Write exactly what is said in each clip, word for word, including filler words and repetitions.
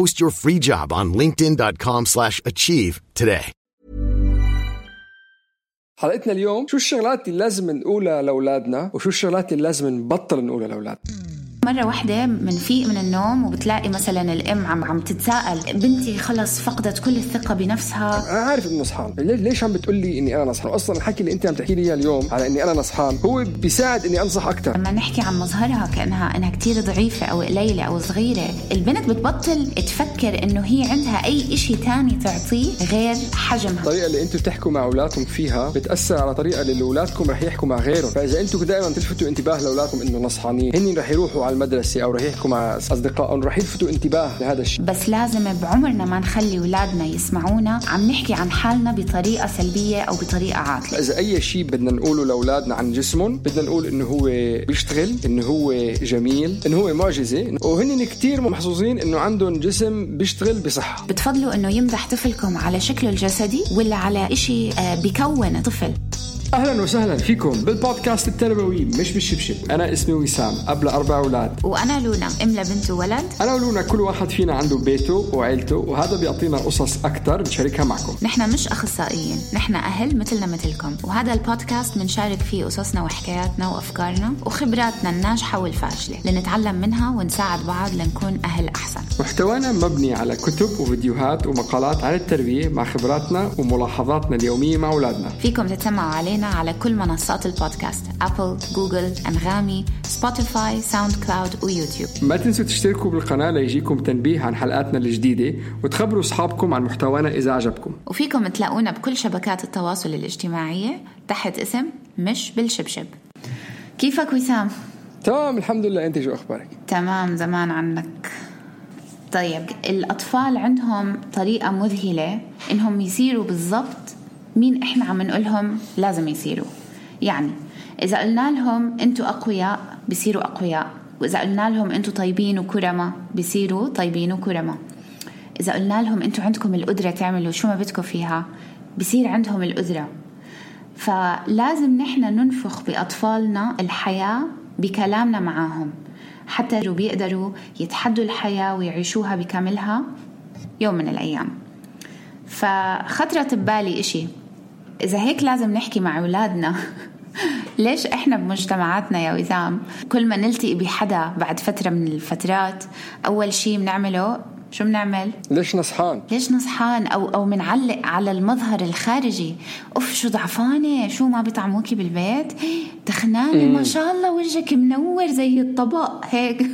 Post your free job on linkedin dot com slash achieve today. حلقتنا اليوم شو الشغلات اللي لازم نقولها لأولادنا وشو الشغلات اللي لازم نبطل نقولها لأولادنا. مرة واحدة منفيق من النوم وبتلاقي مثلا الأم عم عم تتساءل بنتي خلص فقدت كل الثقة بنفسها. أنا عارف إنه نصحان، ليش عم بتقولي إني أنا نصحان؟ أصلا الحكي اللي أنت عم تحكي لي إياه اليوم على إني أنا نصحان هو بيساعد إني أنصح أكتر. لما نحكي عن مظهرها كأنها إنها كتير ضعيفة أو قليلة أو صغيرة، البنت بتبطل تفكر إنه هي عندها أي إشي تاني تعطيه غير حجمها. الطريقة اللي أنتوا بتحكوا مع أولادكم فيها بتأثر على طريقة اللي أولادكم رح يحكوا مع غيرهم، فإذا أنتوا دائما تلفتوا انتباه لأولادكم إنه نصحانين، هني رح يروحوا المدرسة أو رح يحكوا مع أصدقائهم رح يلفتوا انتباه لهذا الشيء. بس لازم بعمرنا ما نخلي أولادنا يسمعونا عم نحكي عن حالنا بطريقة سلبية أو بطريقة عاطلة. إذا أي شيء بدنا نقوله لأولادنا عن جسمهم بدنا نقول إنه هو بيشتغل، إنه هو جميل، إنه هو معجزة، وهن كتير محظوظين إنه عندهم جسم بيشتغل بصحة. بتفضلوا إنه يمدح طفلكم على شكله الجسدي ولا على إشي بيكون طفل؟ أهلاً وسهلاً فيكم بالبودكاست التربوي مش بالشبشب. أنا اسمي وسام، قبل أربع أولاد، وأنا لونا، أم لبنت وولد. أنا ولونا كل واحد فينا عنده بيته وعيلته، وهذا بيعطينا قصص أكتر نشاركها معكم. نحن مش أخصائيين، نحن أهل مثلنا مثلكم، وهذا البودكاست بنشارك فيه قصصنا وحكاياتنا وأفكارنا وخبراتنا الناجحة والفاشلة لنتعلم منها ونساعد بعض لنكون أهل أحسن. محتوانا مبني على كتب وفيديوهات ومقالات عن التربية مع خبراتنا وملاحظاتنا اليومية مع أولادنا. فيكم تتسمعوا علينا على كل منصات البودكاست، أبل، جوجل، أنغامي، سبوتيفاي، ساوند كلاود ويوتيوب. ما تنسوا تشتركوا بالقناة ليجيكم تنبيه عن حلقاتنا الجديدة، وتخبروا أصحابكم عن محتوانا إذا عجبكم. وفيكم تلاقونا بكل شبكات التواصل الاجتماعية تحت اسم مش بالشبشب. كيفك وسام؟ تمام الحمد لله، أنت شو أخبارك؟ تمام، زمان عنك. طيب، الأطفال عندهم طريقة مذهلة إنهم يصيروا بالضبط مين إحنا عم نقولهم لازم يصيروا. يعني إذا قلنا لهم أنتوا أقوياء بيصيروا أقوياء، وإذا قلنا لهم أنتوا طيبين وكرمة بيصيروا طيبين وكرمة، إذا قلنا لهم أنتوا عندكم القدرة تعملوا شو ما بدكم فيها بيصير عندهم القدرة. فلازم نحن ننفخ بأطفالنا الحياة بكلامنا معاهم حتى بيقدروا يتحدوا الحياة ويعيشوها بكاملها يوم من الأيام. فخطرت ببالي إشي، إذا هيك لازم نحكي مع أولادنا ليش إحنا بمجتمعاتنا يا وسام كل ما نلتقي بحدا بعد فترة من الفترات أول شيء بنعمله شو بنعمل؟ ليش نصحان؟ ليش نصحان؟ أو أو منعلق على المظهر الخارجي، أوف شو ضعفانة، شو ما بيطعموكي بالبيت، تخنانة ما شاء الله وجهك منور زي الطبق هيك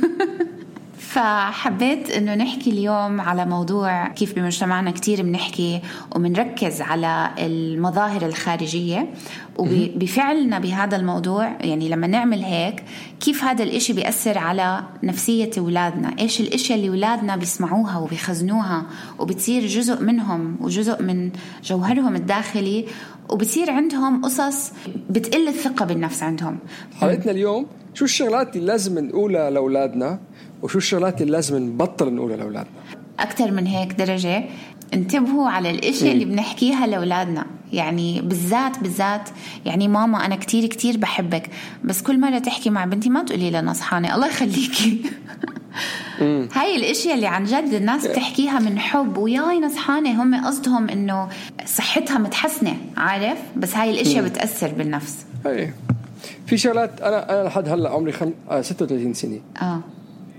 فحبيت إنه نحكي اليوم على موضوع كيف بمجتمعنا كتير بنحكي ومنركز على المظاهر الخارجية، وبفعلنا بهذا الموضوع يعني لما نعمل هيك كيف هذا الإشي بيأثر على نفسية أولادنا، إيش الأشياء اللي أولادنا بيسمعوها وبيخزنوها وبتصير جزء منهم وجزء من جوهرهم الداخلي، وبتصير عندهم قصص بتقل الثقة بالنفس عندهم. حلقتنا اليوم شو الشغلات اللي لازم نقولها لأولادنا وشو الشغلات اللي لازم نبطل نقولها لأولادنا. أكتر من هيك درجة انتبهوا على الإشي اللي بنحكيها لأولادنا، يعني بالذات بالذات يعني ماما أنا كتير كتير بحبك، بس كل مرة تحكي مع بنتي ما تقولي لها نصحانة الله يخليكي هاي الإشياء اللي عن جد الناس بتحكيها من حب وياي نصحانة، هم قصدهم إنه صحتها متحسنة، عارف، بس هاي الإشياء بتأثر بالنفس. هاي في شغلات أنا أنا لحد هلا عمري خم... آه ستة وثلاثين سنة، آه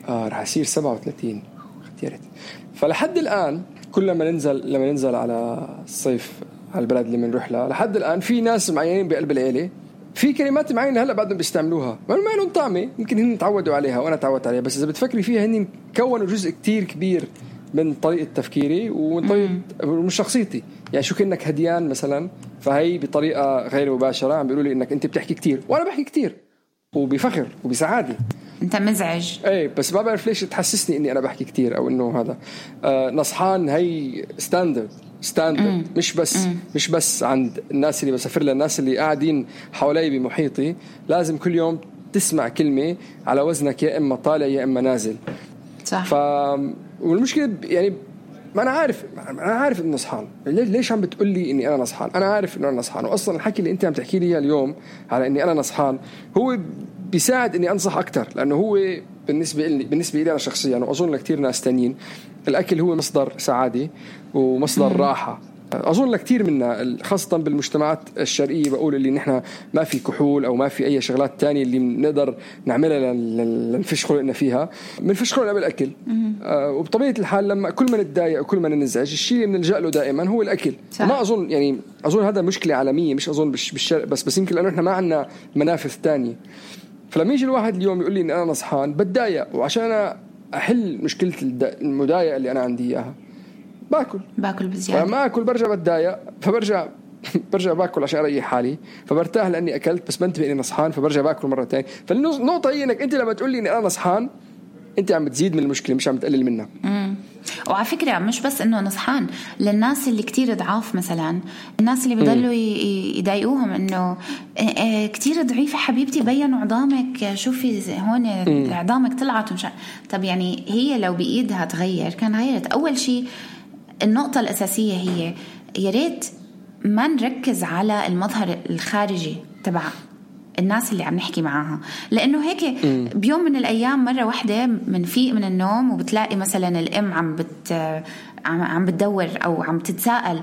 آه رح أصير سبعة وثلاثين اختيارتي، فلحد الآن كل لما ننزل لما ننزل على الصيف على البلد اللي بنروح لها. لحد الآن في ناس معينين بقلب العيلة في كلمات معينة هلأ بعدهم بيستعملوها ما لهم طعمة، يمكن هن تعودوا عليها وأنا تعودت عليها، بس إذا بتفكري فيها هن كونوا جزء كتير كبير من طريقة تفكيري ومن طريقة مش شخصيتي. يعني شو كأنك هديان مثلا، فهي بطريقة غير مباشرة عم بيقولوا لي إنك أنت بتحكي كتير وأنا بحكي كتير وبفخر وبسعادة. أنت مزعج إيه، بس ما بعرف ليش تحسسني إني أنا بحكي كتير أو إنه هذا آه نصحان. هي ستاندرد ستاندرد مش بس مم. مش بس عند الناس اللي بسافر لها، الناس اللي قاعدين حوالي بمحيطي لازم كل يوم تسمع كلمة على وزنك يا إما طالع يا إما نازل. صح. ف... والمشكلة يعني ما أنا عارف أنا عارف إنه نصحان، ليش عم بتقول لي إني أنا نصحان؟ أنا عارف إنه أنا نصحان، وأصلا الحكي اللي أنت عم تحكي لي اليوم على إني أنا نصحان هو بيساعد إني أنصح أكتر، لأنه هو بالنسبة لي بالنسبة لي أنا شخصيا وأظن لكتير ناس تانيين الأكل هو مصدر سعادة ومصدر مم. راحة. أظن لكتير منا خاصة بالمجتمعات الشرقية بقول اللي نحنا ما في كحول أو ما في أي شغلات تانية اللي نقدر نعملها لنفش خلقنا فيها، منفش خلقنا بالأكل. آه وبطبيعة الحال لما كل ما نتضايق وكل ما ننزعج الشيء اللي بنلجأ له دائما هو الأكل. ما أظن يعني أظن هذا مشكلة عالمية، مش أظن بالشرق بس، بس يمكن لأنه نحنا ما عنا منافذ تانية. فلما يجي الواحد اليوم يقول لي إن أنا نصحان بتضايق، وعشان أنا أحل مشكلة المضايقة اللي أنا عندي إياها باكل باكل بزيادة، فما أكل برجع بتضايق، فبرجع برجع باكل عشان أريح حالي، فبرتاح لأني أكلت، بس بنتبه إني نصحان فبرجع باكل مرة تانية. فالنقطة هي إنك أنت لما تقول لي إن أنا نصحان أنت عم بتزيد من المشكلة مش عم بتقلل منها. مم. وعلى فكرة مش بس إنه نصحان، للناس اللي كتير ضعاف مثلا، الناس اللي بيضلوا يضايقوهم إنه كتير ضعيفة حبيبتي بين عظامك، شوفي هون عظامك طلعت ومش. طب يعني هي لو بإيدها تغير كان غيرت. أول شيء النقطة الأساسية هي يا ريت ما نركز على المظهر الخارجي تبع الناس اللي عم نحكي معاها، لأنه هيك بيوم من الأيام مرة واحدة منفيق من النوم وبتلاقي مثلا الأم عم بت عم بتدور أو عم تتساءل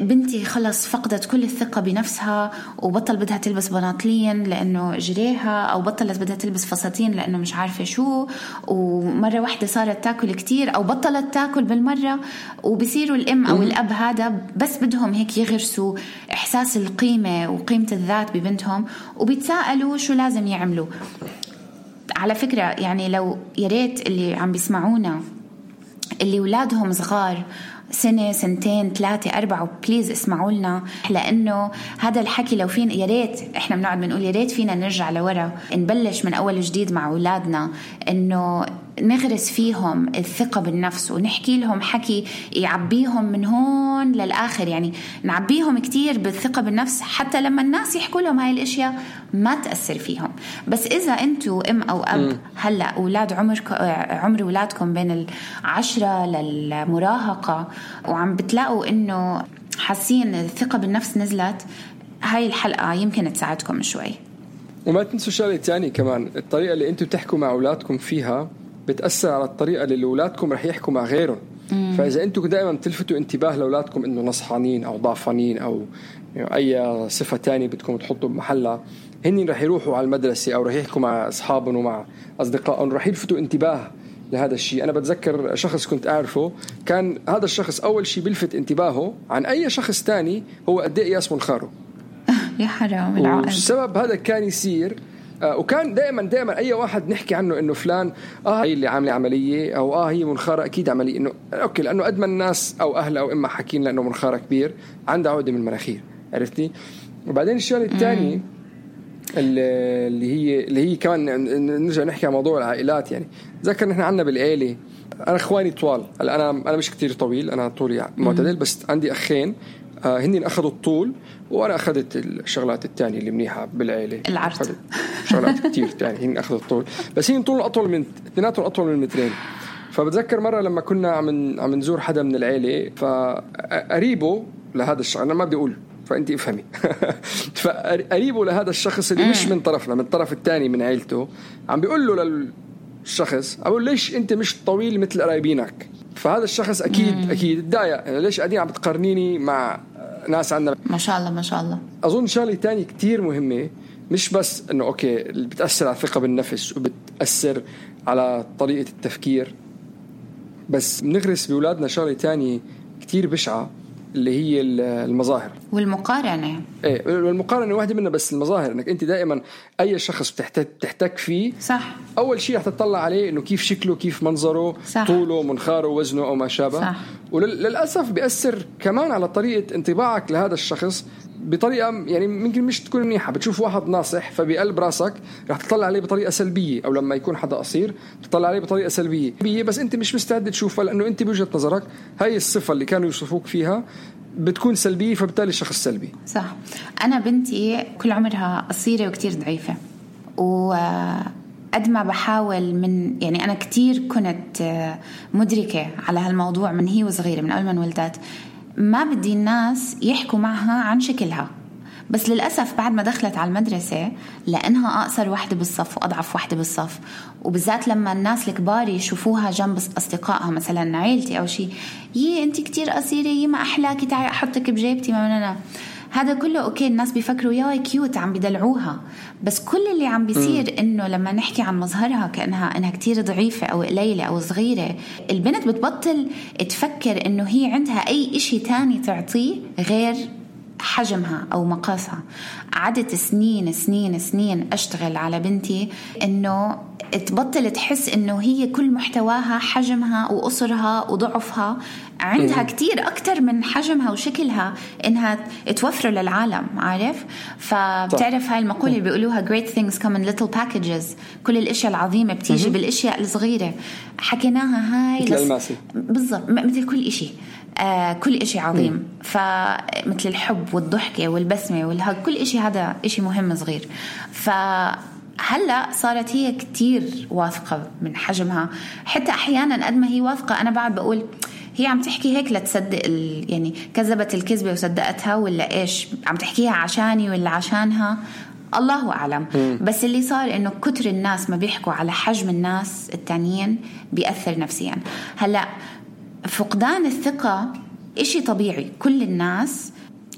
بنتي خلص فقدت كل الثقة بنفسها وبطل بدها تلبس بناطلين لأنه جريها، أو بطلت بدها تلبس فساتين لأنه مش عارفة شو، ومرة واحدة صارت تاكل كتير أو بطلت تاكل بالمرة. وبصيروا الأم أو الأب هذا بس بدهم هيك يغرسوا إحساس القيمة وقيمة الذات ببنتهم، وبيتساءلوا شو لازم يعملوا. على فكرة يعني لو ياريت اللي عم بيسمعونا اللي ولادهم صغار سنة سنتين ثلاثة أربعة بليز اسمعوا لنا، لأنه هذا الحكي لو فين يا ريت إحنا بنقعد بنقول يا ريت فينا نرجع لورا، نبلش من أول جديد مع أولادنا، إنه نغرس فيهم الثقة بالنفس ونحكي لهم حكي يعبيهم من هون للآخر. يعني نعبيهم كتير بالثقة بالنفس حتى لما الناس يحكوا لهم هاي الأشياء ما تأثر فيهم. بس إذا أنتوا أم أو أب هلأ أولاد عمركم عمر أولادكم بين العشرة للمراهقة وعم بتلاقوا إنه حاسين الثقة بالنفس نزلت، هاي الحلقة يمكن تساعدكم شوي. وما تنسوا شغلة تاني كمان، الطريقة اللي أنتوا بتحكوا مع أولادكم فيها بتأثر على الطريقة اللي أولادكم رح يحكوا مع غيرهم. مم. فإذا أنتوا دائما تلفتوا انتباه لأولادكم إنه نصحانين أو ضعفانين أو أي صفة تانية بدكم تحطوا بمحلها، هن رح يروحوا على المدرسة أو رح يحكوا مع أصحابهم ومع أصدقائهم رح يلفتوا انتباه لهذا الشيء. أنا بتذكر شخص كنت أعرفه كان هذا الشخص أول شيء بلفت انتباهه عن أي شخص تاني هو قد إيه ياسمن خاره. يا حرام العقل. والسبب هذا كان يصير، وكان دائما دائما أي واحد نحكي عنه إنه فلان آه هي اللي عاملة عملية أو آه هي منخارة أكيد عملية، إنه أوكي لأنه قد ما الناس أو أهل أو إما حكين لأنه منخارة كبير عنده عقدة من المناخير، عرفتني. وبعدين الشغلة الثانية اللي هي اللي هي كمان نرجع نحكي عن موضوع العائلات. يعني ذكر نحن عنا بالعائلة، أنا إخواني طوال، أنا أنا مش كتير طويل، أنا طولي معتدل، بس عندي أخين هنين أخذوا الطول وأنا أخذت الشغلات التانية اللي منيحة بالعائلة العرض شغلات كتير تانية. هنين أخذوا الطول بس هنين طول أطول من اثنيناتهم أطول من مترين. فبتذكر مرة لما كنا عم عم نزور حدا من العائلة فقريبه لهذا الشخص، أنا ما بدي أقول فأنت افهمي فقريبه لهذا الشخص اللي مش من طرفنا من الطرف التاني من عائلته عم بيقول له للشخص أقول ليش أنت مش طويل مثل قرايبينك. فهذا الشخص أكيد مم. أكيد دايق، ليش قاعدين عم تقارنيني مع ناس عندنا ما شاء الله ما شاء الله. أظن شغلة تانية كتير مهمة، مش بس إنه أوكي بتأثر على الثقة بالنفس وبتأثر على طريقة التفكير، بس بنغرس بأولادنا شغلة تانية كتير بشعة اللي هي المظاهر والمقارنة. إيه والمقارنة واحدة منها، بس المظاهر إنك أنت دائما أي شخص بتحتك فيه صح، أول شيء هتطلع عليه إنه كيف شكله، كيف منظره، صح. طوله، منخاره، وزنه أو ما شابه، صح. وللأسف بيأثر كمان على طريقة انطباعك لهذا الشخص بطريقة يعني ممكن مش تكون منيحة. بتشوف واحد ناصح فبقلب راسك رح تطلع عليه بطريقة سلبية، أو لما يكون حدا قصير تطلع عليه بطريقة سلبية، بس أنت مش مستعد تشوفها لأنه أنت بوجهة نظرك هاي الصفة اللي كانوا يوصفوك فيها بتكون سلبية، فبالتالي شخص سلبي. صح. أنا بنتي كل عمرها قصيرة وكتير ضعيفة، وقد ما بحاول من يعني أنا كتير كنت مدركة على هالموضوع من هي وصغيرة، من أول ما انولدت ما بدي الناس يحكوا معها عن شكلها، بس للأسف بعد ما دخلت على المدرسة لأنها أقصر واحدة بالصف وأضعف واحدة بالصف، وبالذات لما الناس الكبار يشوفوها جنب أصدقائها مثلا عيلتي أو شيء، يي أنت كتير قصيرة، يي ما أحلاكي، تعي أحطك بجيبتي، ما من أنا هذا كله. أوكي الناس بيفكروا يا كيوت عم بيدلعوها، بس كل اللي عم بيصير إنه لما نحكي عن مظهرها كأنها إنها كتير ضعيفة أو قليلة أو صغيرة، البنت بتبطل تفكر إنه هي عندها أي إشي تاني تعطيه غير حجمها أو مقاسها. عدت سنين سنين سنين أشتغل على بنتي إنه تبطل تحس إنه هي كل محتواها حجمها وقصرها وضعفها، عندها كتير أكتر من حجمها وشكلها إنها توفر للعالم، عارف؟ فبتعرف هاي المقولة اللي بيقولوها great things come in little packages، كل الأشياء العظيمة بتيجي بالأشياء الصغيرة. حكيناها هاي لس... بالضبط مثل كل إشي، آه كل إشي عظيم. مم. فمثل الحب والضحكة والبسمة والهج، كل إشي هذا إشي مهم صغير. ف هلأ صارت هي كتير واثقة من حجمها، حتى أحيانا قد ما هي واثقة أنا بعد بقول هي عم تحكي هيك لتصدق ال... يعني كذبت الكذبة وصدقتها ولا إيش، عم تحكيها عشاني ولا عشانها، الله أعلم. م. بس اللي صار إنه كتر الناس ما بيحكوا على حجم الناس التانيين بيأثر نفسيا. هلأ فقدان الثقة إشي طبيعي، كل الناس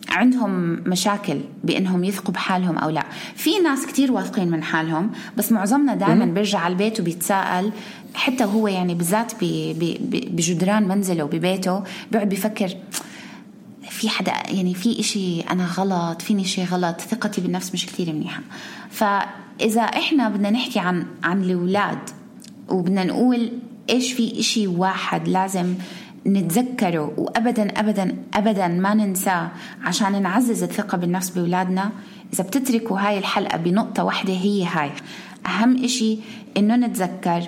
عندهم مشاكل بأنهم يثقوا بحالهم أو لا، في ناس كتير واثقين من حالهم، بس معظمنا دائما بيرجع على البيت وبيتساءل، حتى هو يعني بالذات بجدران منزله وببيته بيقعد بيفكر في حدا يعني في إشي أنا غلط، فيني شي غلط، ثقتي بالنفس مش كتير منيحة. فإذا إحنا بدنا نحكي عن عن الأولاد وبدنا نقول إيش في إشي واحد لازم نتذكره وأبدا أبدا أبدا ما ننساه عشان نعزز الثقة بالنفس بولادنا، إذا بتتركوا هاي الحلقة بنقطة واحدة هي هاي، أهم إشي إنه نتذكر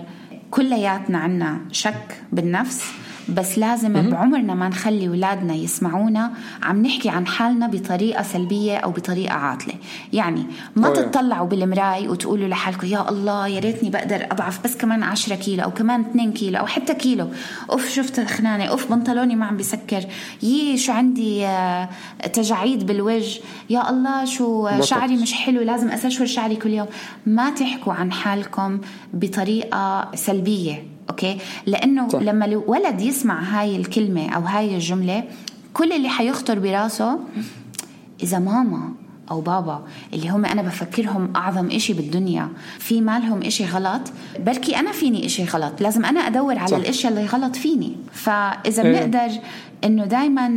كلياتنا عنا شك بالنفس، بس لازم بعمرنا ما نخلي ولادنا يسمعونا عم نحكي عن حالنا بطريقة سلبية أو بطريقة عاطلة. يعني ما تطلعوا بالمراي وتقولوا لحالكم يا الله يا ريتني بقدر أضعف بس كمان عشرة كيلو أو كمان اثنين كيلو أو حتى كيلو، أوف شفت خنانة، أوف بنطلوني ما عم بيسكر، يي شو عندي تجاعيد بالوجه، يا الله شو شعري مش حلو لازم أسشور شعري كل يوم. ما تحكوا عن حالكم بطريقة سلبية، أوكي؟ لأنه صح. لما الولد يسمع هاي الكلمة أو هاي الجملة كل اللي حيخطر براسه إذا ماما أو بابا اللي هم أنا بفكرهم أعظم إشي بالدنيا في مالهم إشي غلط، بركي أنا فيني إشي غلط، لازم أنا أدور على الإشي اللي غلط فيني. فإذا بنقدر إنه دايما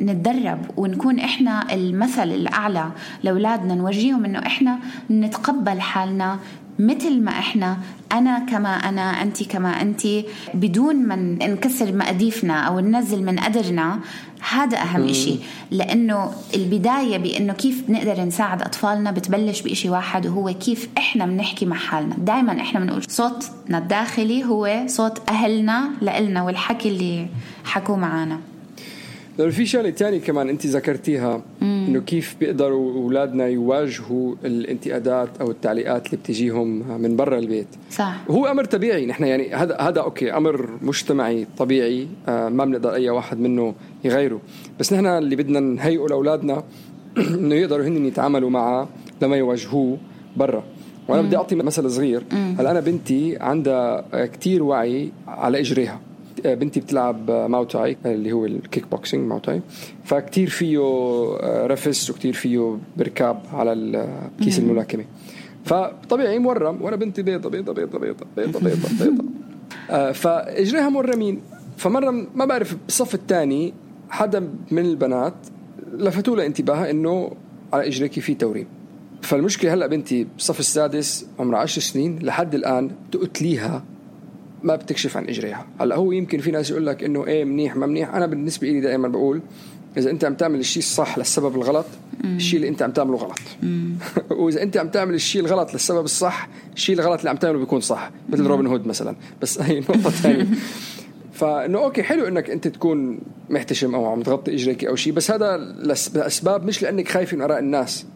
نتدرب ونكون إحنا المثل الأعلى لأولادنا، نورجيهم إنه إحنا نتقبل حالنا مثل ما إحنا، أنا كما أنا، أنت كما أنت، بدون ما نكسر مقاديفنا أو ننزل من قدرنا. هذا أهم إشي، لأنه البداية بأنه كيف نقدر نساعد أطفالنا بتبلش بإشي واحد، وهو كيف إحنا بنحكي مع حالنا. دايما إحنا بنقول صوتنا الداخلي هو صوت أهلنا لإلنا والحكي اللي حكوا معنا. لو في شغلة تانية كمان أنت ذكرتيها، إنه كيف بيقدروا أولادنا يواجهوا الانتقادات أو التعليقات اللي بتجيهم من برا البيت، صح. هو أمر طبيعي، نحن يعني هذا هذا أوكي أمر مجتمعي طبيعي، آه ما بنقدر أي واحد منه يغيره، بس نحن اللي بدنا نهيئه لأولادنا إنه يقدروا هن يتعاملوا معه لما يواجهوه برا. وأنا بدي أعطي مثال صغير. هلا أنا بنتي عندها كتير وعي على إجريها، بنتي بتلعب ماوتاي اللي هو الكيك بوكسينج ماوتاي، فكتير فيه رفس وكتير فيه بركاب على كيس الملاكمة، فطبيعي مورم، وأنا بنتي بيضة بيضة بيضة بيضة بيضة بيضة بيضة فإجريها مرمين، فمرة ما بعرف بالصف الثاني حدا من البنات لفتوا له انتباهها انه على اجريكي في توريم. فالمشكله هلا بنتي بالصف السادس عمرها عشر سنين لحد الان تقتليها ما بتكشف عن اجريها. هلا هو يمكن في ناس يقول لك انه ايه منيح ما منيح، انا بالنسبه لي دائما بقول اذا انت عم تعمل الشيء الصح للسبب الغلط الشيء اللي انت عم تعمله غلط واذا انت عم تعمل الشيء الغلط للسبب الصح الشيء الغلط اللي عم تعمله بيكون صح، مثل روبن هود مثلا. بس هي نقطه ثانيه. فانه اوكي حلو انك انت تكون محتشم او عم تغطي اجريك او شيء، بس هذا لاسباب مش لانك خايف من اراء الناس.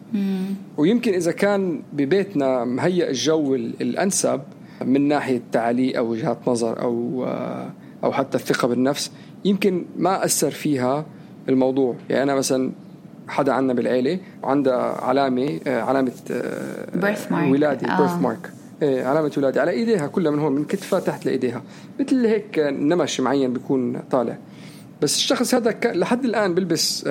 ويمكن اذا كان ببيتنا مهيئ الجو الانسب من ناحيه تعليق او وجهات نظر او او حتى الثقه بالنفس، يمكن ما اثر فيها الموضوع. يعني انا مثلا حدا عندنا بالعيله عنده علامه علامه ولادي بيرث مارك، علامه ولادي على ايديها كلها من هون من كتفها تحت لايديها، مثل هيك نمش معين بيكون طالع. بس الشخص هذا لحد الان بلبس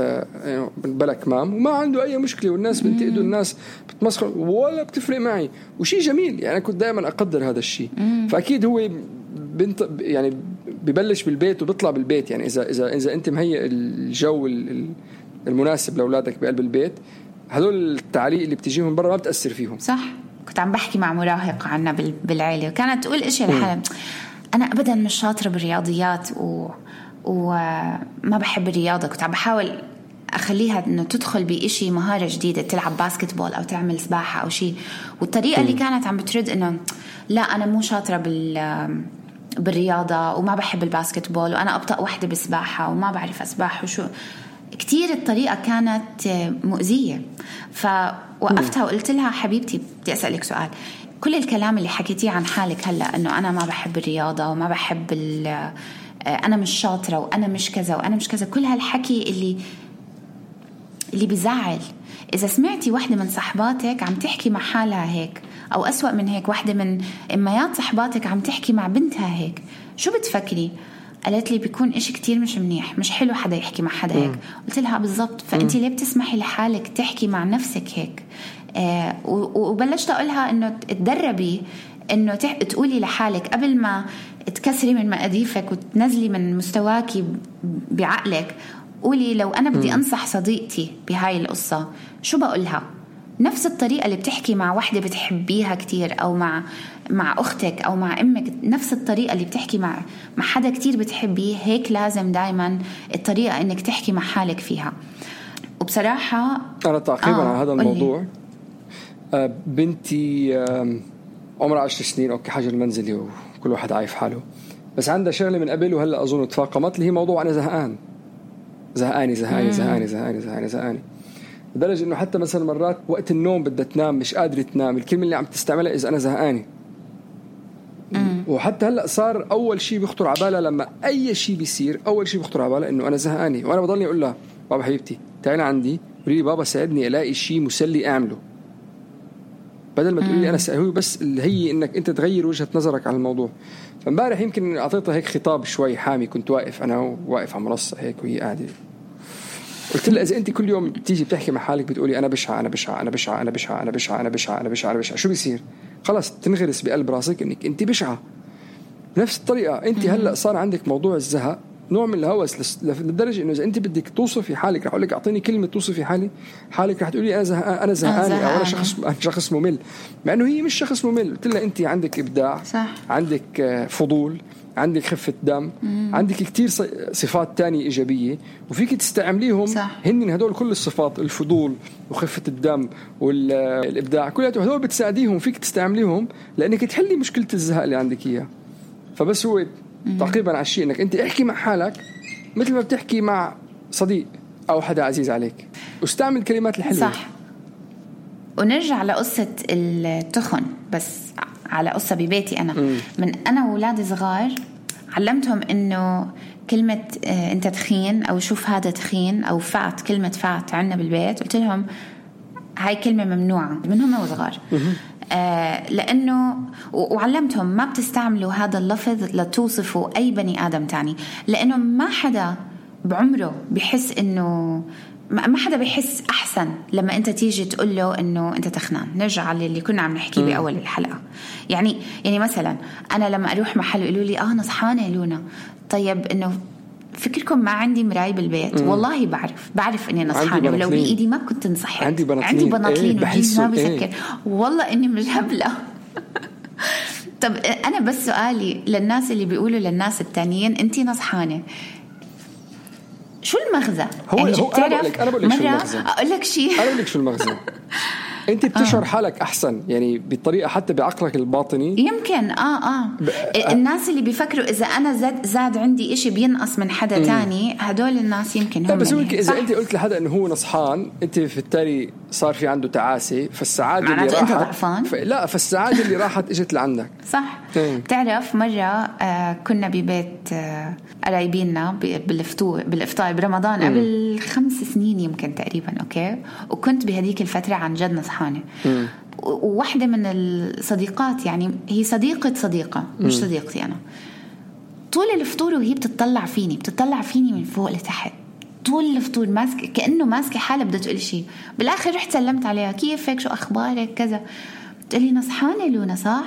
بلا كمام وما عنده اي مشكله، والناس بنتقدوا الناس بتمسخر ولا بتفرق معي، وشي جميل يعني كنت دائما اقدر هذا الشيء. فاكيد هو بنت يعني ببلش بالبيت وبيطلع بالبيت. يعني اذا اذا اذا انت مهيئ الجو المناسب لاولادك بقلب البيت، هذول التعليق اللي بتجيهم من برا ما بتاثر فيهم. صح، كنت عم بحكي مع مراهقه عنا بالعيله وكانت تقول اشي لحالها، انا ابدا مش شاطره بالرياضيات و وما بحب الرياضة، كنت عم بحاول أخليها أنه تدخل بإشي مهارة جديدة، تلعب باسكتبول أو تعمل سباحة أو شيء. والطريقة اللي كانت عم بترد أنه لا أنا مو شاطرة بال بالرياضة وما بحب الباسكتبول وأنا أبطأ وحدة بالسباحة وما بعرف أسباح وشو كتير. الطريقة كانت مؤذية، فوقفتها وقلت لها حبيبتي بدي أسألك سؤال، كل الكلام اللي حكيتيه عن حالك هلأ أنه أنا ما بحب الرياضة وما بحب ال أنا مش شاطرة وأنا مش كذا وأنا مش كذا، كل هالحكي اللي اللي بزعل، إذا سمعتي واحدة من صحباتك عم تحكي مع حالها هيك أو أسوأ من هيك، واحدة من إميات صحباتك عم تحكي مع بنتها هيك، شو بتفكري؟ قالت لي بيكون إشي كتير مش منيح، مش حلو حدا يحكي مع حدا هيك. قلت لها بالضبط، فأنت ليه بتسمحي لحالك تحكي مع نفسك هيك؟ آه وبلشت أقولها إنه تدربي إنه تقولي لحالك قبل ما تكسري من مقاديفك وتنزلي من مستواكي بعقلك، قولي لو أنا بدي أنصح صديقتي بهاي القصة شو بقولها؟ نفس الطريقة اللي بتحكي مع واحدة بتحبيها كتير أو مع مع أختك أو مع أمك، نفس الطريقة اللي بتحكي مع مع حدا كتير بتحبيه هيك لازم دايما الطريقة إنك تحكي مع حالك فيها. وبصراحة أنا تعقيبا آه على هذا الموضوع، آه بنتي آه عمرها عشر سنين، أوكي حجر منزلي كل واحد عايف حاله، بس عندها شغله من قبل وهلا اظن تفاقمت لي، هي موضوع انا زهقان زهقاني زهقاني زهقاني زهقاني زهقاني زهقاني لدرجه انه حتى مثلا مرات وقت النوم بدها تنام مش قادره تنام، الكلمه اللي عم تستعملها اذا انا زهقاني. وحتى هلا صار اول شيء بيخطر على بالها لما اي شيء بيصير، اول شيء بيخطر على بالها انه انا زهقاني، وانا بضلني اقول لها بابا حبيبتي تعالي عندي قولي لي بابا ساعدني الاقي شيء مسلي اعمله، بدل ما تقول لي أنا سأهوي، بس اللي هي إنك أنت تغير وجهة نظرك على الموضوع. فمبارح يمكن أعطيتها هيك خطاب شوي حامي، كنت واقف أنا واقف على منصة هيك وهي قاعدة، قلت لها إذا أنت كل يوم تيجي بتحكي مع حالك بتقولي أنا بشعة أنا بشعة أنا بشعة أنا بشعة أنا بشعة أنا بشعة أنا بشعة أنا بشعة، شو بيصير؟ خلاص تنغرس بقلب راسك إنك أنت بشعة. نفس الطريقة أنت هلأ صار عندك موضوع الزهق، نوع من الهوس، لدرجة إنه إذا أنت بدك توصفي حالك رح أقول لك أعطيني كلمة توصفي حالي حالك رح تقولي أنا زهقان أنا زهقانة أو أنا شخص أنا شخص ممل، مع إنه هي مش شخص ممل. قلت لها أنت عندك إبداع، صح. عندك فضول، عندك خفة دم، مم. عندك كتير صفات تانية إيجابية وفيك تستعمليهم، صح. هن هدول كل الصفات، الفضول وخفة الدم والإبداع كلها هدول بتساعديهم فيك تستعمليهم لأنك تحلي مشكلة الزهق اللي عندك إياه. فبس هو تعقيبا على الشيء انك انت احكي مع حالك مثل ما بتحكي مع صديق او حدا عزيز عليك، واستعمل كلمات الحلوه، صح. ونرجع لقصه التخن، بس على قصه ببيتي انا، مم. من انا واولادي صغار علمتهم انه كلمه انت تخين او شوف هذا تخين او فات، كلمه فات عندنا بالبيت قلت لهم هاي كلمه ممنوعه منهم وصغار، آه لأنه وعلمتهم ما بتستعملوا هذا اللفظ لتوصفوا أي بني آدم تاني، لأنه ما حدا بعمره بيحس إنه ما حدا بيحس أحسن لما أنت تيجي تقول له إنه أنت تخنان. نرجع للي كنا عم نحكي بأول الحلقة، يعني يعني مثلا أنا لما أروح محل يقولوا لي آه أنا صحانة لونا، طيب إنه فكركم ما عندي مراية بالبيت. مم. والله بعرف بعرف اني نصحانه، ولو بايدي ما كنت نصحان. عندي بناطلين عندي بناطلين بحس ما بفكر والله اني مش هبله. طب انا بس سؤالي للناس اللي بيقولوا للناس التانيين انتي نصحانه، شو المغزى؟ هو يعني هو انا بقول لك انا بقول لك شو المغزى. اقول لك شيء اقول لك شو المغزى. انت بتشعر آه. حالك احسن يعني بطريقه حتى بعقلك الباطني يمكن اه اه ب... الناس اللي بيفكروا اذا انا زاد زاد عندي إشي بينقص من حدا تاني، هدول الناس يمكن هم. بس يعني اذا انت قلت لحدا انه هو نصحان، انت في التالي صار في عنده تعاسه، فالسعاده اللي راحت ف... لا فالسعاده اللي راحت اجت لعندك. صح. مم. بتعرف مره آه كنا ببيت آه قرايبيننا بالفطور بالافطار برمضان قبل خمس سنين يمكن تقريبا، اوكي، وكنت بهديك الفتره عن جد نصحان. وواحدة من الصديقات، يعني هي صديقة صديقة مش صديقتي أنا، طول الفطور وهي بتطلع فيني بتطلع فيني من فوق لتحت طول الفطور، ماسك كأنه ماسكة حالة بدها تقول شيء. بالآخر رحت سلمت عليها، كيفك شو أخبارك كذا، بتقولي نصحانة لونا صح؟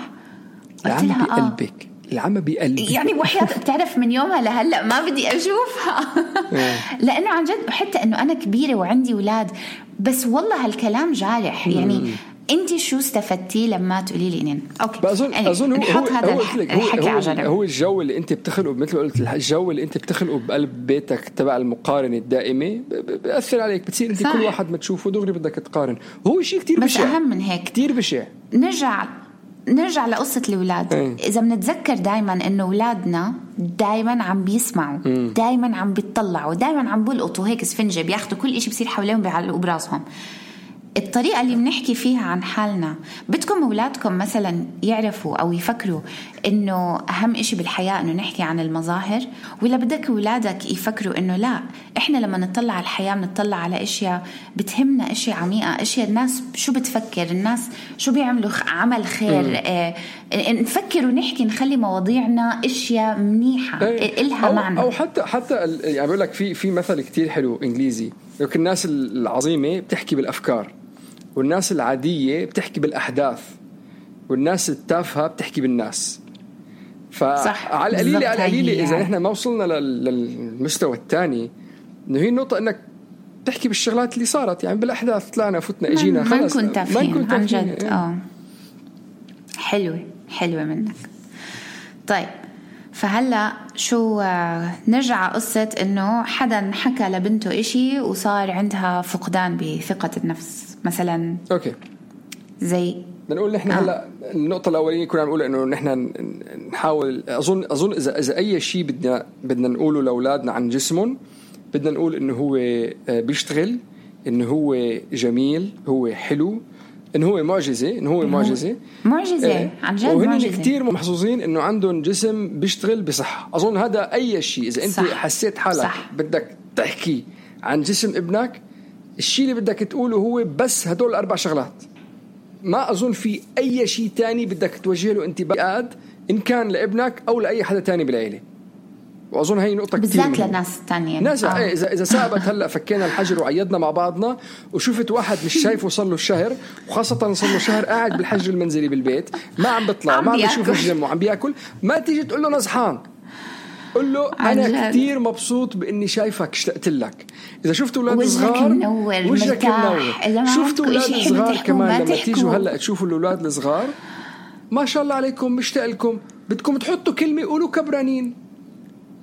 قلت لها آه. قلبك العمى بقلبي يعني وحياتي. بتعرف من يومها لهلأ ما بدي أشوفها. لأنه عن جد، حتى أنه أنا كبيرة وعندي أولاد، بس والله هالكلام جارح. يعني أنت شو استفدتي لما تقولي لي إنين أوكي بأظن يعني أظن هو هو, هو, هو, هو, هو الجو اللي أنت بتخلقه، مثل قلت الجو اللي أنت بتخلقه بقلب بيتك تبع المقارنة الدائمة بأثر عليك، بتصير أنت كل واحد ما تشوفه دغري بدك تقارن. هو شيء كتير بشع، بس أهم من هيك كتير بشع. نرجع نرجع لقصة الأولاد. إذا بنتذكر دايما أنه أولادنا دايما عم بيسمعوا، دايما عم بيطلعوا، دايما عم بلقطوا هيك سفنجة، بياخدوا كل إشي بصير حواليهم بيعلقوا براسهم. الطريقة اللي بنحكي فيها عن حالنا، بدكم أولادكم مثلا يعرفوا أو يفكروا أنه أهم إشي بالحياة أنه نحكي عن المظاهر، ولا بدك أولادك يفكروا أنه لا، إحنا لما نطلع على الحياة بنطلع على إشياء بتهمنا، إشياء عميقة، إشياء الناس شو بتفكر، الناس شو بيعملوا، عمل خير. آه نفكر ونحكي، نخلي مواضيعنا إشياء منيحة إلها معنى. أو حتى حتى يعني بقول لك في في مثل كتير حلو إنجليزي، لكن الناس العظيمة بتحكي بالأفكار، والناس العادية بتحكي بالأحداث، والناس التافهة بتحكي بالناس. فعلى القليلة على القليلة يعني. إذا إحنا ما وصلنا للمستوى الثاني، إنه هي النقطة إنك تحكي بالشغلات اللي صارت، يعني بالأحداث، طلعنا فتنا إجينا خلاص، ما كنت تافهين عن جد. آه حلوة حلوة منك. طيب فهلا شو نرجع قصة إنه حدا حكى لبنته إشي وصار عندها فقدان بثقة النفس مثلا، أوكي، زي بنقول نحن آه. هلا النقطة الأولية كنا عم نقول إنه نحن نحاول، أظن أظن إذا إذا أي شيء بدنا بدنا نقوله لأولادنا عن جسمهم، بدنا نقول إنه هو بيشتغل، إنه هو جميل، هو حلو، إنه هو معجزة، إنه هو معجزة معجزة آه. عن جد وهن كتير محظوظين إنه عندهم جسم بيشتغل بصحة. أظن هذا أي شيء إذا أنت صح. حسيت حالك صح. بدك تحكي عن جسم ابنك، الشيء اللي بدك تقوله هو بس هدول أربع شغلات. ما أظن في أي شيء تاني بدك توجه له انتباهات، إن كان لابنك أو لأي حدا تاني بالعيلة. وأظن هاي نقطة كتير بالذات للناس التانيين. ناس آه. إيه إذا إذا سابت هلا فكينا الحجر وعيدنا مع بعضنا، وشفت واحد مش شايفه صار له الشهر، وخاصة صار له شهر قاعد بالحجر المنزلي بالبيت، ما عم بطلع، ما عم بشوف الجيم، وعم بياكل، ما تيجي تقول له نصحان، قل له أنا كتير مبسوط بإني شايفك، اشتقت لك. إذا شفت أولاد صغار وجهك منور، شفت أولاد صغار كمان لما تيجوا هلا تشوفوا الأولاد الصغار، ما شاء الله عليكم مشتاق لكم، بدكم تحطوا كلمة قولوا كبرانين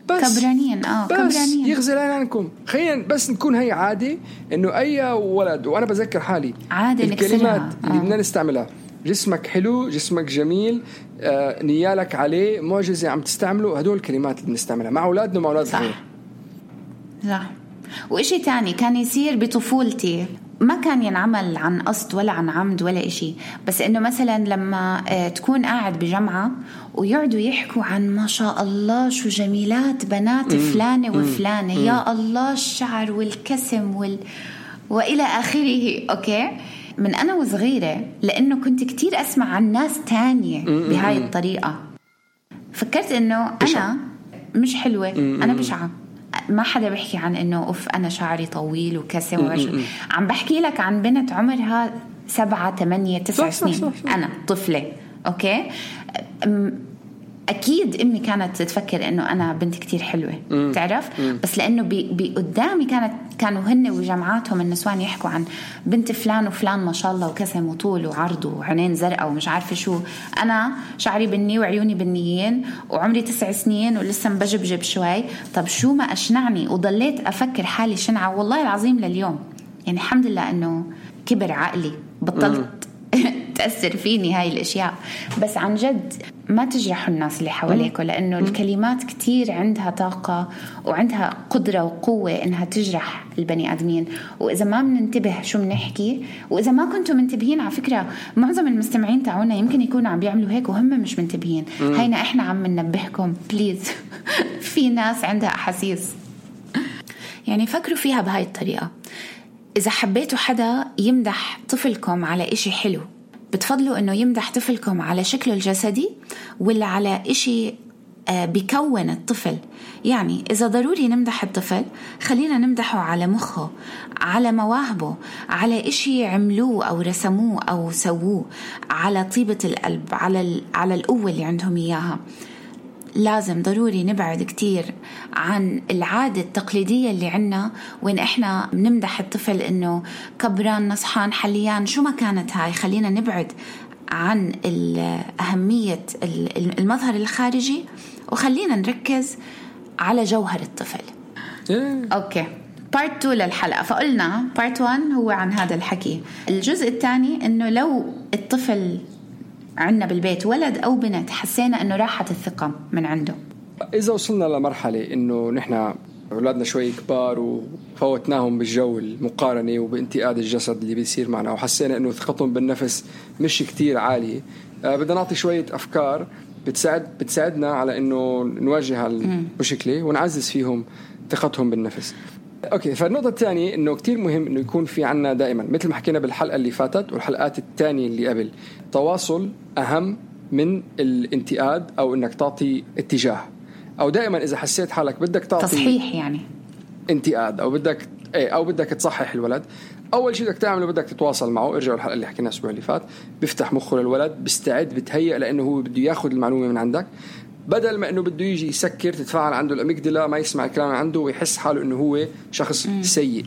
بس كبرانين اه كبرانين يغزل عنكم. خلينا بس نكون هي عادي، انه اي ولد، وانا بذكر حالي عادي الكلمات آه. اللي بدنا نستعملها، جسمك حلو، جسمك جميل، آه، نيالك عليه، معجزه، عم تستعمله، هدول الكلمات اللي بنستعملها مع اولادنا ومع اولاد غيرنا. صح صح. وإشي تاني كان يصير بطفولتي، ما كان ينعمل عن قصد ولا عن عمد ولا إشي، بس إنه مثلا لما تكون قاعد بجمعة ويقعدوا يحكوا عن ما شاء الله شو جميلات بنات فلانة وفلانة، يا الله الشعر والكسم وال... وإلى آخره، أوكي، من أنا وصغيرة لأنه كنت كتير أسمع عن ناس تانية بهاي الطريقة، فكرت إنه أنا مش حلوة، أنا بشعة، ما حدا بحكي عن انه اوف انا شعري طويل وكسم وجه. عم بحكي لك عن بنت عمرها سبعة ثمانية تسعة سنين، انا طفلة، اوكي، أكيد أمي كانت تفكر إنه أنا بنت كتير حلوة مم. تعرف مم. بس لأنه بقدامي كانت كانوا هن وجماعاتهم النسوان يحكوا عن بنت فلان وفلان ما شاء الله وكسم وطول وعرض وعينين زرقاء ومش عارفة شو. أنا شعري بني وعيوني بنيين وعمري تسع سنين ولسه مبجبجب شوي. طب شو ما أشنعني؟ وضليت أفكر حالي شنعة والله العظيم لليوم. يعني الحمد لله إنه كبر عقلي بطلت مم. تأثر فيني هاي الأشياء. بس عن جد ما تجرحوا الناس اللي حواليكم لأنه الكلمات كتير عندها طاقة وعندها قدرة وقوة إنها تجرح البني آدمين. وإذا ما مننتبه شو منحكي، وإذا ما كنتوا منتبهين، على فكرة معظم المستمعين تاعونا يمكن يكونوا عم بيعملوا هيك وهم مش منتبهين. هينا إحنا عم ننبهكم بليز. في ناس عندها أحاسيس، يعني فكروا فيها بهاي الطريقة. إذا حبيتوا حدا يمدح طفلكم على إشي حلو، بتفضلوا إنه يمدح طفلكم على شكله الجسدي ولا على إشي بيكون الطفل؟ يعني إذا ضروري نمدح الطفل خلينا نمدحه على مخه، على مواهبه، على إشي عملوه أو رسموه أو سووه، على طيبة القلب، على على القوة اللي عندهم إياها. لازم ضروري نبعد كتير عن العادة التقليدية اللي عنا وين إحنا بنمدح الطفل إنه كبران، نصحان، حليان، شو ما كانت هاي. خلينا نبعد عن أهمية المظهر الخارجي وخلينا نركز على جوهر الطفل. أوكي، بارت تو للحلقة. فقلنا بارت وان هو عن هذا الحكي. الجزء الثاني إنه لو الطفل عنا بالبيت ولد أو بنت حسينا أنه راحت الثقة من عنده، إذا وصلنا لمرحلة أنه نحن أولادنا شوي كبار وفوتناهم بالجو المقارنة وبانتقاد الجسد اللي بيصير معنا وحسينا أنه ثقتهم بالنفس مش كتير عالية، بدنا نعطي شوية أفكار بتساعد بتساعدنا على أنه نواجه المشكلة ونعزز فيهم ثقتهم بالنفس. أوكي، فالنقطة الثانية إنه كتير مهم إنه يكون في عنا دائما، مثل ما حكينا بالحلقة اللي فاتت والحلقات الثانية اللي قبل، تواصل أهم من الانتقاد أو إنك تعطي اتجاه. أو دائما إذا حسيت حالك بدك تعطي تصحيح، يعني انتقاد أو بدك إيه أو بدك تصحح الولد، أول شيء بدك تعمله بدك تتواصل معه. ارجعوا الحلقة اللي حكيناها الأسبوع اللي فات، بيفتح مخه للولد، بيستعد، بتهيأ لأنه هو بده ياخد المعلومة من عندك، بدل ما إنه بده يجي يسكر، تتفاعل عنده الأميجدلا، ما يسمع الكلام عنده ويحس حاله إنه هو شخص م. سيء.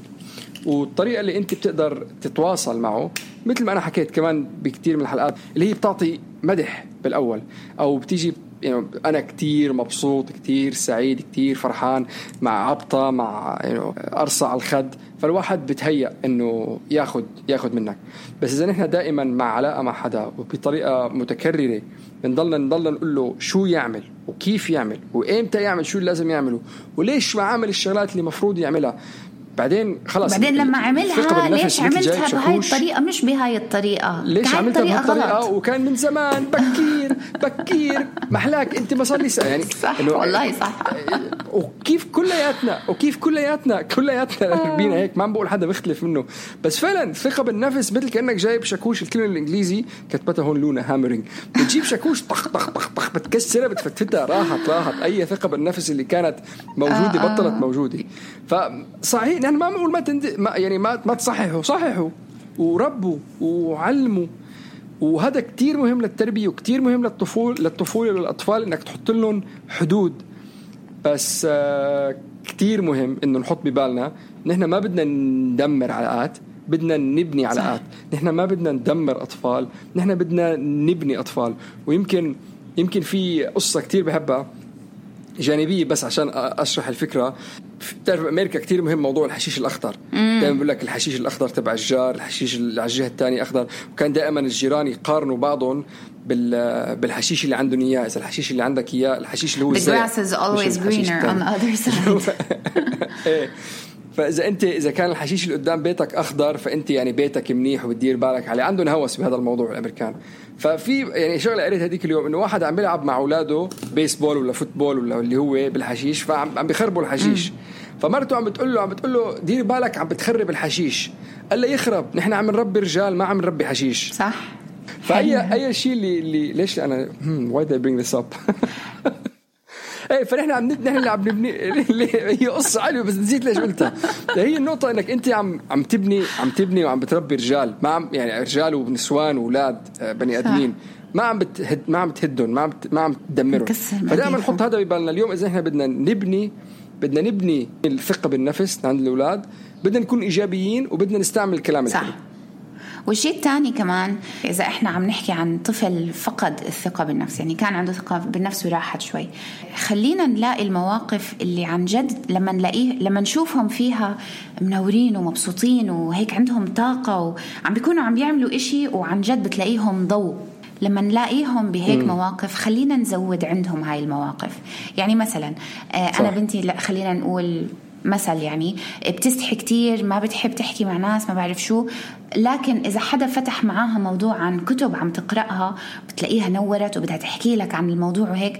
والطريقة اللي أنت بتقدر تتواصل معه، مثل ما أنا حكيت كمان بكتير من الحلقات، اللي هي بتعطي مدح بالأول، أو بتيجي يعني أنا كتير مبسوط، كتير سعيد، كتير فرحان، مع عبطة، مع يعني أرصع الخد، فالواحد بتهيأ إنه ياخد ياخد منك. بس إذا نحن دائما مع علاقة مع حدا وبطريقة متكررة بنضلنا نضلنا نقول له شو يعمل وكيف يعمل وإمتى يعمل شو اللي لازم يعمله وليش ما عمل الشغلات اللي مفروض يعملها، بعدين خلاص بعدين لما عملها ليش عملتها بهاي الطريقة مش بهاي الطريقة، ليش عملتها بهاي الطريقة وكان من زمان بكير بكير محلاك أنت ما صار لي ساعة يعني صح والله صح. وكيف كلياتنا وكيف كلياتنا كلياتنا بينا هيك، ما عم بقول حدا بيختلف منه، بس فعلا ثقة بالنفس مثل كأنك جايب شاكوش. الكلمة الإنجليزي كتبتها هون لونا هامرينج، بتجيب شاكوش طخ طخ طخ طخ بتكسرها بتفتفتها، راحت راحت أي ثقة بالنفس اللي كانت موجودة بطلت موجودة. فصحيح أنا ما بقول ما تند ما يعني ما ما تصححه، صححه وربه وعلمه، وهذا كتير مهم للتربية وكتير مهم للطفول للطفولة للأطفال إنك تحط لهم حدود. بس كتير مهم إنه نحط ببالنا نحن ما بدنا ندمر علاقات، بدنا نبني علاقات. نحن ما بدنا ندمر أطفال، نحن بدنا نبني أطفال. ويمكن يمكن في قصة كتير بحبها جانبية بس عشان أشرح الفكرة. بتعرف أمريكا كتير مهم موضوع الحشيش الأخضر، دائما بقول لك الحشيش الأخضر تبع الجار، الحشيش اللي على الجهة الثانية أخضر، وكان دائما الجيران يقارنوا بعضهم بالحشيش اللي عندهم إياه. إذا الحشيش اللي عندك إياه الحشيش اللي هو the grass is always greener on the other side. فإذا أنت إذا كان الحشيش اللي قدام بيتك أخضر فأنت يعني بيتك منيح وبتدير بالك عليه. عندهم هوس بهذا الموضوع الأمريكان. ففي يعني شغلة قريت هذيك اليوم إنه واحد عم بيلعب مع أولاده بيسبول ولا فوتبول ولا اللي هو بالحشيش، فعم بيخربوا الحشيش. فمرته عم بتقول له عم بتقول له دير بالك عم بتخرب الحشيش، قال لي يخرب، نحن عم نربي رجال ما عم نربي حشيش. صح. فأي أي شيء اللي اللي ليش أنا why did I bring this up ايه فنحن عم نحن اللي عم نبني هي قصة عليها بس نسيت ليش قلتها. هي النقطة انك انت عم عم تبني عم تبني وعم بتربي رجال ما عم يعني رجال ونسوان واولاد بني ادمين ما عم بتهد ما عم بتهدهم ما عم بت... ما عم تدمرهم. فدائما نحط هذا ببالنا اليوم اذا احنا بدنا نبني بدنا نبني الثقه بالنفس عند الاولاد, بدنا نكون ايجابيين وبدنا نستعمل الكلام الحلو. والشيء الثاني كمان إذا إحنا عم نحكي عن طفل فقد الثقة بالنفس, يعني كان عنده ثقة بالنفس وراحت شوي, خلينا نلاقي المواقف اللي عن جد لما نلاقيه لما نشوفهم فيها منورين ومبسوطين وهيك عندهم طاقة وعم بيكونوا عم بيعملوا إشي وعن جد بتلاقيهم ضوء. لما نلاقيهم بهيك م. مواقف خلينا نزود عندهم هاي المواقف. يعني مثلا آه أنا بنتي, لا خلينا نقول مثل, يعني بتستحي كتير, ما بتحب تحكي مع ناس, ما بعرف شو, لكن إذا حدا فتح معاها موضوع عن كتب عم تقرأها بتلاقيها نورت وبدها تحكي لك عن الموضوع. وهيك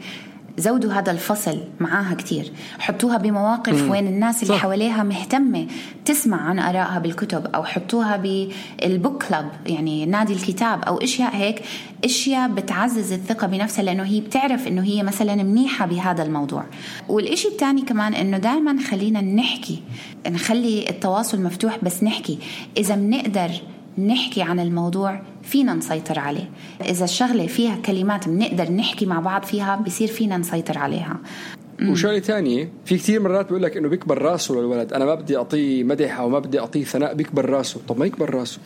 زودوا هذا الفصل معاها كتير, حطوها بمواقف مم. وين الناس اللي صح. حواليها مهتمة تسمع عن آرائها بالكتب, أو حطوها بالبوك كلاب, يعني نادي الكتاب أو إشياء هيك, إشياء بتعزز الثقة بنفسها لأنه هي بتعرف أنه هي مثلا منيحة بهذا الموضوع. والإشي التاني كمان أنه دائما خلينا نحكي, نخلي التواصل مفتوح بس نحكي. إذا منقدر نحكي عن الموضوع فينا نسيطر عليه. إذا الشغلة فيها كلمات بنقدر نحكي مع بعض فيها بصير فينا نسيطر عليها. وشغلة تانية, في كتير مرات بقولك إنه بيكبر راسه للولد, أنا ما بدي أعطيه مدح أو ما بدي أعطيه ثناء, بيكبر راسه. طب ما يكبر راسه,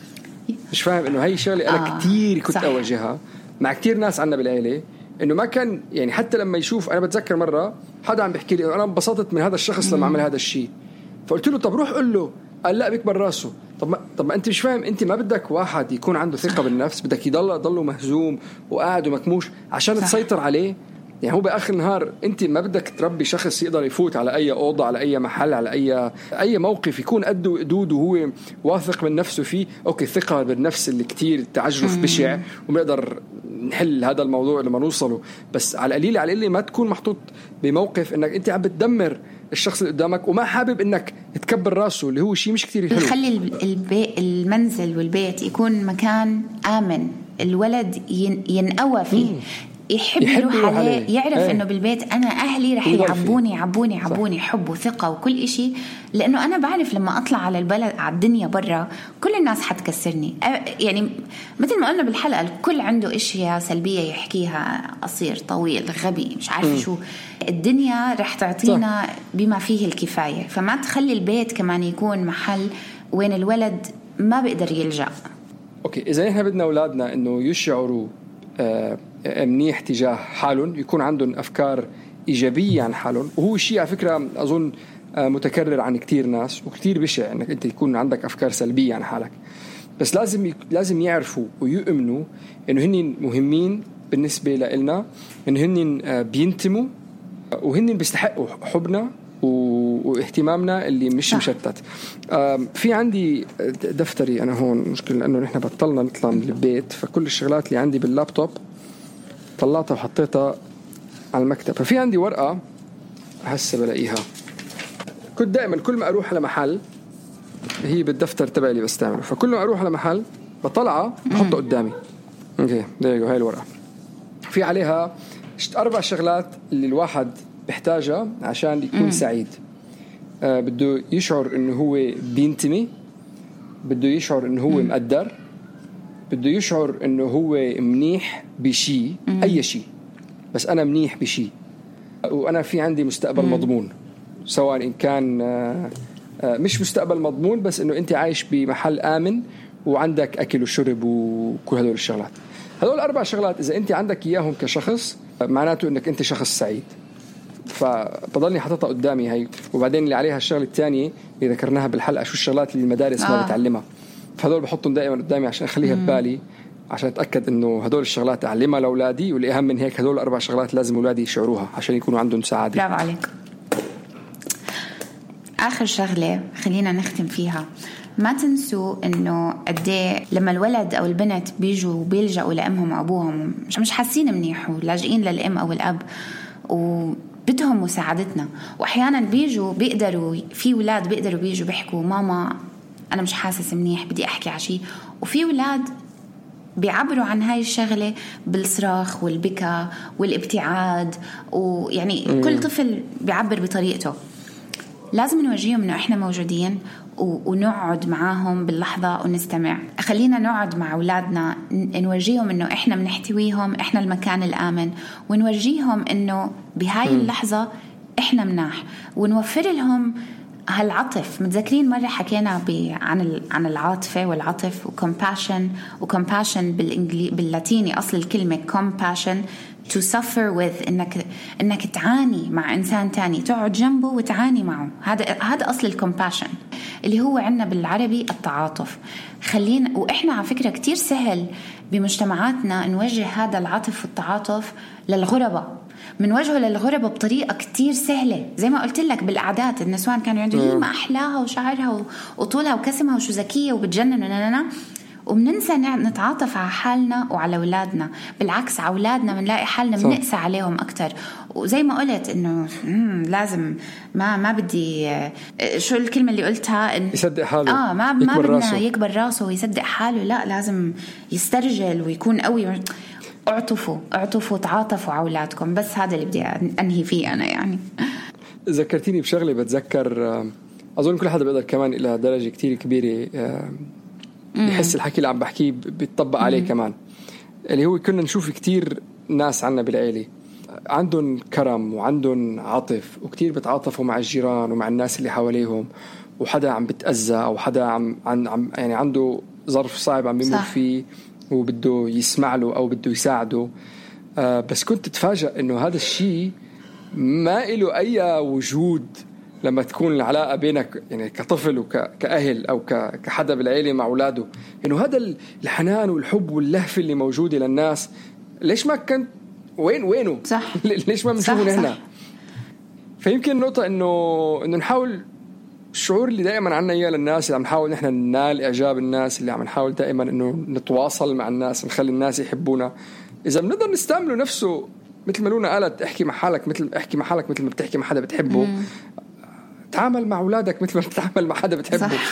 مش فاهم إنه هاي شغلة أنا آه كتير كنت صح. أواجهها مع كتير ناس عنا بالعائلة, إنه ما كان يعني حتى لما يشوف, أنا بتذكر مرة حدا عم بيحكي لي أنا انبسطت من هذا الشخص لما عمل هذا الشيء, فقلت له طب روح قل له, قال لا بيكبر راسه. طب ما طب ما انت مش فاهم, انت ما بدك واحد يكون عنده ثقه بالنفس, بدك يضل ضله مهزوم وقاعد ومكموش عشان صح. تسيطر عليه. يعني هو باخر النهار انت ما بدك تربي شخص يقدر يفوت على اي اوضه, على اي محل, على اي اي موقف يكون قد وقدود وهو واثق من نفسه فيه. اوكي, الثقه بالنفس اللي كتير تعجرف بشع وبنقدر نحل هذا الموضوع لما نوصله, بس على القليل على القليل ما تكون محطوط بموقف انك انت عم بتدمر الشخص اللي قدامك, وما حابب انك تكبر راسه, اللي هو شيء مش كتير حلو. يخلي المنزل والبيت يكون مكان آمن الولد ينقوى فيه, يحب يروح عليه, يعرف ايه. انه بالبيت انا اهلي رح يعبوني عبوني عبوني حب وثقه وكل إشي, لانه انا بعرف لما اطلع على البلد على الدنيا برا كل الناس حتكسرني. يعني مثل ما قلنا بالحلقه, الكل عنده اشياء سلبيه يحكيها, قصير طويل غبي مش عارف شو, الدنيا رح تعطينا صح. بما فيه الكفايه. فما تخلي البيت كمان يكون محل وين الولد ما بيقدر يلجأ. اوكي, اذا احنا بدنا اولادنا انه يشعروا آه منيح تجاه حالهم, يكون عندهم أفكار إيجابية عن حالهم, وهو شيء على فكرة أظن متكرر عن كتير ناس وكتير بشع أنك أنت يكون عندك أفكار سلبية عن حالك, بس لازم لازم يعرفوا ويؤمنوا أنه هن مهمين بالنسبة لنا, أنه هن بينتموا وهن بيستحقوا حبنا واهتمامنا اللي مش مشتت. في عندي دفتري أنا هون, مشكلة لأنه نحن بطلنا نطلع من البيت, فكل الشغلات اللي عندي باللابتوب طلعتها وحطيتها على المكتب. ففي عندي ورقة هسه بلاقيها, كنت دائما كل ما أروح على محل, هي بالدفتر تبعي اللي بستعمله, فكل ما أروح على محل بطلعها بحطها قدامي. اوكي, دايجو هاي الورقة في عليها أربع شغلات اللي الواحد بحتاجها عشان يكون سعيد. آه بده يشعر إنه هو بينتمي, بده يشعر إنه هو مقدر, بده يشعر إنه هو منيح بشي مم. أي شيء, بس أنا منيح بشي وأنا في عندي مستقبل مم. مضمون, سواء إن كان مش مستقبل مضمون بس إنه أنت عايش بمحل آمن وعندك أكل وشرب وكل هذول الشغلات. هذول أربع شغلات إذا أنت عندك إياهم كشخص معناته إنك أنت شخص سعيد. فبضلني حاططها قدامي هاي. وبعدين اللي عليها الشغلة الثانية اللي ذكرناها بالحلقة, شو الشغلات اللي المدارس آه. ما بتعلمها, فهذول بحطهم دائما قدامي عشان أخليها ببالي, عشان أتأكد إنه هذول الشغلات أعلمها لأولادي, واللي أهم من هيك هذول الأربع شغلات لازم أولادي يشعروها عشان يكونوا عندهم سعادة. برافو عليك. آخر شغلة خلينا نختم فيها, ما تنسوا إنه قديه لما الولد أو البنت بيجوا وبيلجأوا لأمهم وأبوهم مش حاسين منيح ولاجئين للأم أو الأب و بدهم مساعدتنا, وأحيانا بيجوا بيقدروا, في ولاد بيقدروا بيجوا بيحكوا ماما أنا مش حاسس منيح بدي أحكي عشي, وفي ولاد بيعبروا عن هاي الشغلة بالصراخ والبكاء والابتعاد, ويعني كل طفل بيعبر بطريقته. لازم نواجههم إنه إحنا موجودين ونقعد معاهم باللحظة ونستمع. خلينا نقعد مع أولادنا نواجههم إنه إحنا بنحتويهم، إحنا المكان الآمن، ونواجههم إنه بهاي اللحظة إحنا مناح، ونوفر لهم هالعطف. متذكرين مرة حكينا عن عن العاطفة والعطف وcompassion وcompassion بالإنجلي باللاتيني أصل الكلمة compassion to suffer with، إنك إنك تعاني مع إنسان تاني، تقعد جنبه وتعاني معه. هذا هذا أصل الcompassion اللي هو عنا بالعربي التعاطف. خلينا، وإحنا على فكرة كتير سهل بمجتمعاتنا نوجه هذا العطف والتعاطف للغرباء، منوجهه للغربة بطريقة كتير سهلة. زي ما قلت لك بالأعداد النسوان كانوا يقولوا لي ما أحلاها وشعرها وطولها وكسمها وشو ذكية وبتجنن، ومننسى نتعاطف على حالنا وعلى أولادنا. بالعكس على أولادنا منلاقي حالنا منقسى عليهم أكتر. وزي ما قلت إنه لازم ما ما بدي شو الكلمة اللي قلتها إن يصدق حاله، آه ما ما بدنا يكبر راسه ويصدق حاله، لا لازم يسترجل ويكون قوي. اعطفوا اعطفوا تعاطفوا على أولادكم. بس هذا اللي بدي أنهي فيه أنا. يعني ذكرتيني بشغلة، بتذكر أظن كل حدا بيقدر كمان إلى درجة كتير كبيرة يحس الحكي اللي عم بحكيه بيتطبق عليه مم. كمان اللي هو كنا نشوف كتير ناس عنا بالعائلة عندهم كرم وعندهم عطف وكتير بتعاطفوا مع الجيران ومع الناس اللي حواليهم، وحدا عم بتأذى أو حدا عم, عم يعني عنده ظرف صعب عم بيمر فيه وبده يسمع له أو بده يساعده. آه بس كنت تتفاجأ إنه هذا الشيء ما إله أي وجود لما تكون العلاقة بينك يعني كطفل وكأهل أو كحدا بالعائلة مع أولاده. إنه هذا الحنان والحب واللهفة اللي موجودة للناس، ليش ما كنت وين وينه صح. ليش ما بنشوفه هنا؟ فيمكن نقطة إنه إنه نحاول، الشعور اللي دائما عنا إياه للناس اللي عم نحاول نحن ننال إعجاب الناس، اللي عم نحاول دائما إنه نتواصل مع الناس نخلي الناس يحبونا، إذا بنقدر نستعمله نفسه مثل ما لونا قالت احكي مع حالك مثل احكي مع حالك مثل ما بتحكي مع حدا بتحبه. مم. تعامل مع أولادك مثل ما بتتعامل مع حدا بتحبه. صح.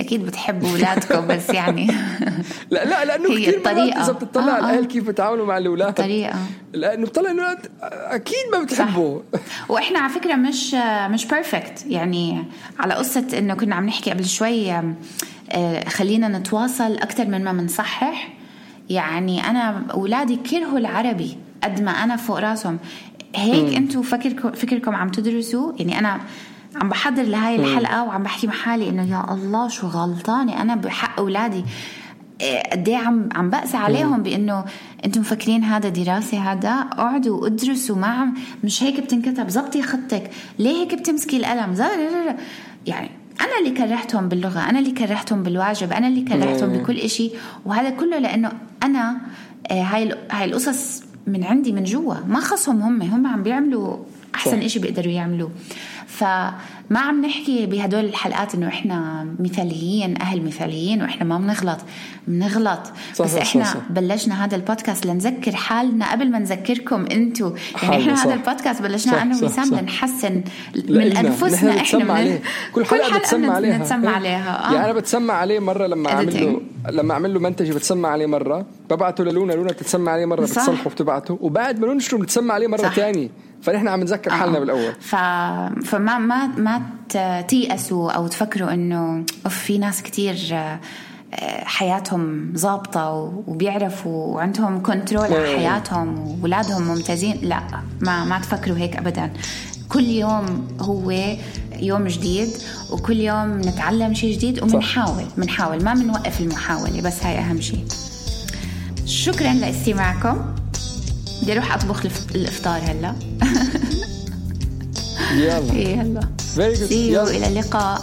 أكيد بتحبوا أولادكم بس يعني لا لا لأنه كتير الطريقة إذا بتطلع آه الأهل كيف بتعاملوا مع الأولاد الطريقة، لأنه بتطلع إنه أكيد ما بتحبوا. وإحنا على فكرة مش مش بيرفكت، يعني على قصة إنه كنا عم نحكي قبل شوي خلينا نتواصل أكتر من ما منصحح. يعني أنا أولادي كرهوا العربي قد ما أنا فوق راسهم هيك. أنتوا فكركم فكركم عم تدرسوا؟ يعني أنا عم بحضر لهاي الحلقة وعم بحكي مع حالي إنه يا الله شو غلطانة أنا بحق أولادي، قد ايه عم عم بقسى عليهم بإنه أنتم مفكرين هذا دراسة، هذا اقعدوا ادرسوا معهم، مش هيك بتنكتب، ضبطي خطك، ليه هيك بتمسكي القلم. يعني أنا اللي كرهتهم باللغة، أنا اللي كرهتهم بالواجب، أنا اللي كرهتهم بكل إشي. وهذا كله لأنه أنا هاي هاي القصص من عندي من جوا، ما خصهم هم هم عم بيعملوا أحسن إشي بيقدروا يعملوه. فما عم نحكي بهدول الحلقات إنه إحنا مثاليين، أهل مثاليين وإحنا ما بنغلط بنغلط صح بس صح إحنا صح. بلشنا هذا البودكاست لنذكر حالنا قبل ما نذكركم أنتوا. يعني إحنا صح. هذا البودكاست بلشنا أنا وسام لنحسن من أنفسنا. إحنا من كل حلقة بتسمع عليها بنتسمع عليها آه. يعني أنا بتسمع عليه مرة لما أعمله لما أعمله منتجي بتسمع عليه مرة، ببعته للونا لونا بتسمع عليه مرة، بتصلحه وبتبعته، وبعد ما ننشره بتسمع عليه مرة تانية. فنحن عم نذكر حالنا آه. بالأول. ف... فما ما ما تيأسوا أو تفكروا إنه في ناس كتير حياتهم ضابطة وبيعرفوا وعندهم كنترول على حياتهم وولادهم ممتازين. لا ما ما تفكروا هيك أبدا. كل يوم هو يوم جديد وكل يوم نتعلم شيء جديد ومنحاول منحاول ما منوقف المحاولة، بس هاي أهم شيء. شكرا لاستماعكم. بدي أروح أطبخ الإفطار هلا. يلا يلا سيو إلى اللقاء.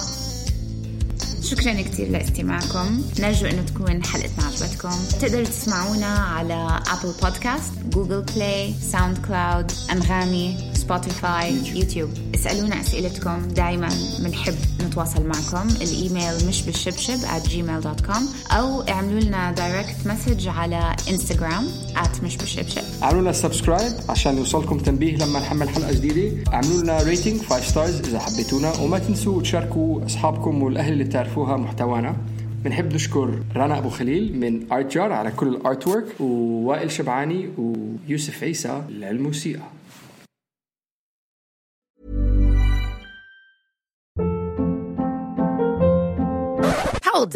شكرا كتير لاستماعكم، نرجو أن تكون حلقتنا عجبتكم. تقدروا تسمعونا على أبل بودكاست، جوجل بلاي، ساوند كلاود، أنغامي، سبوتيفاي، يوتيوب. اسألونا أسئلتكم دائما، منحب نتواصل معكم. الإيميل مش بالشبشب آت جيميل دوت كوم أو اعملوا لنا دايركت مسج على إنستغرام آت مش بالشبشب. اعملوا لنا سبسكرايب عشان يوصلكم تنبيه لما نحمل حلقة جديدة. اعملوا لنا ريتنج فايف ستارز إذا حبيتونا، وما تنسوا تشاركوا أصحابكم والأهل اللي تعرفوها محتوانا. بنحب نشكر رنا أبو خليل من آرت جار على كل الآرت وورك، ووائل شبعاني ويوسف عيسى للموسيقى. Hold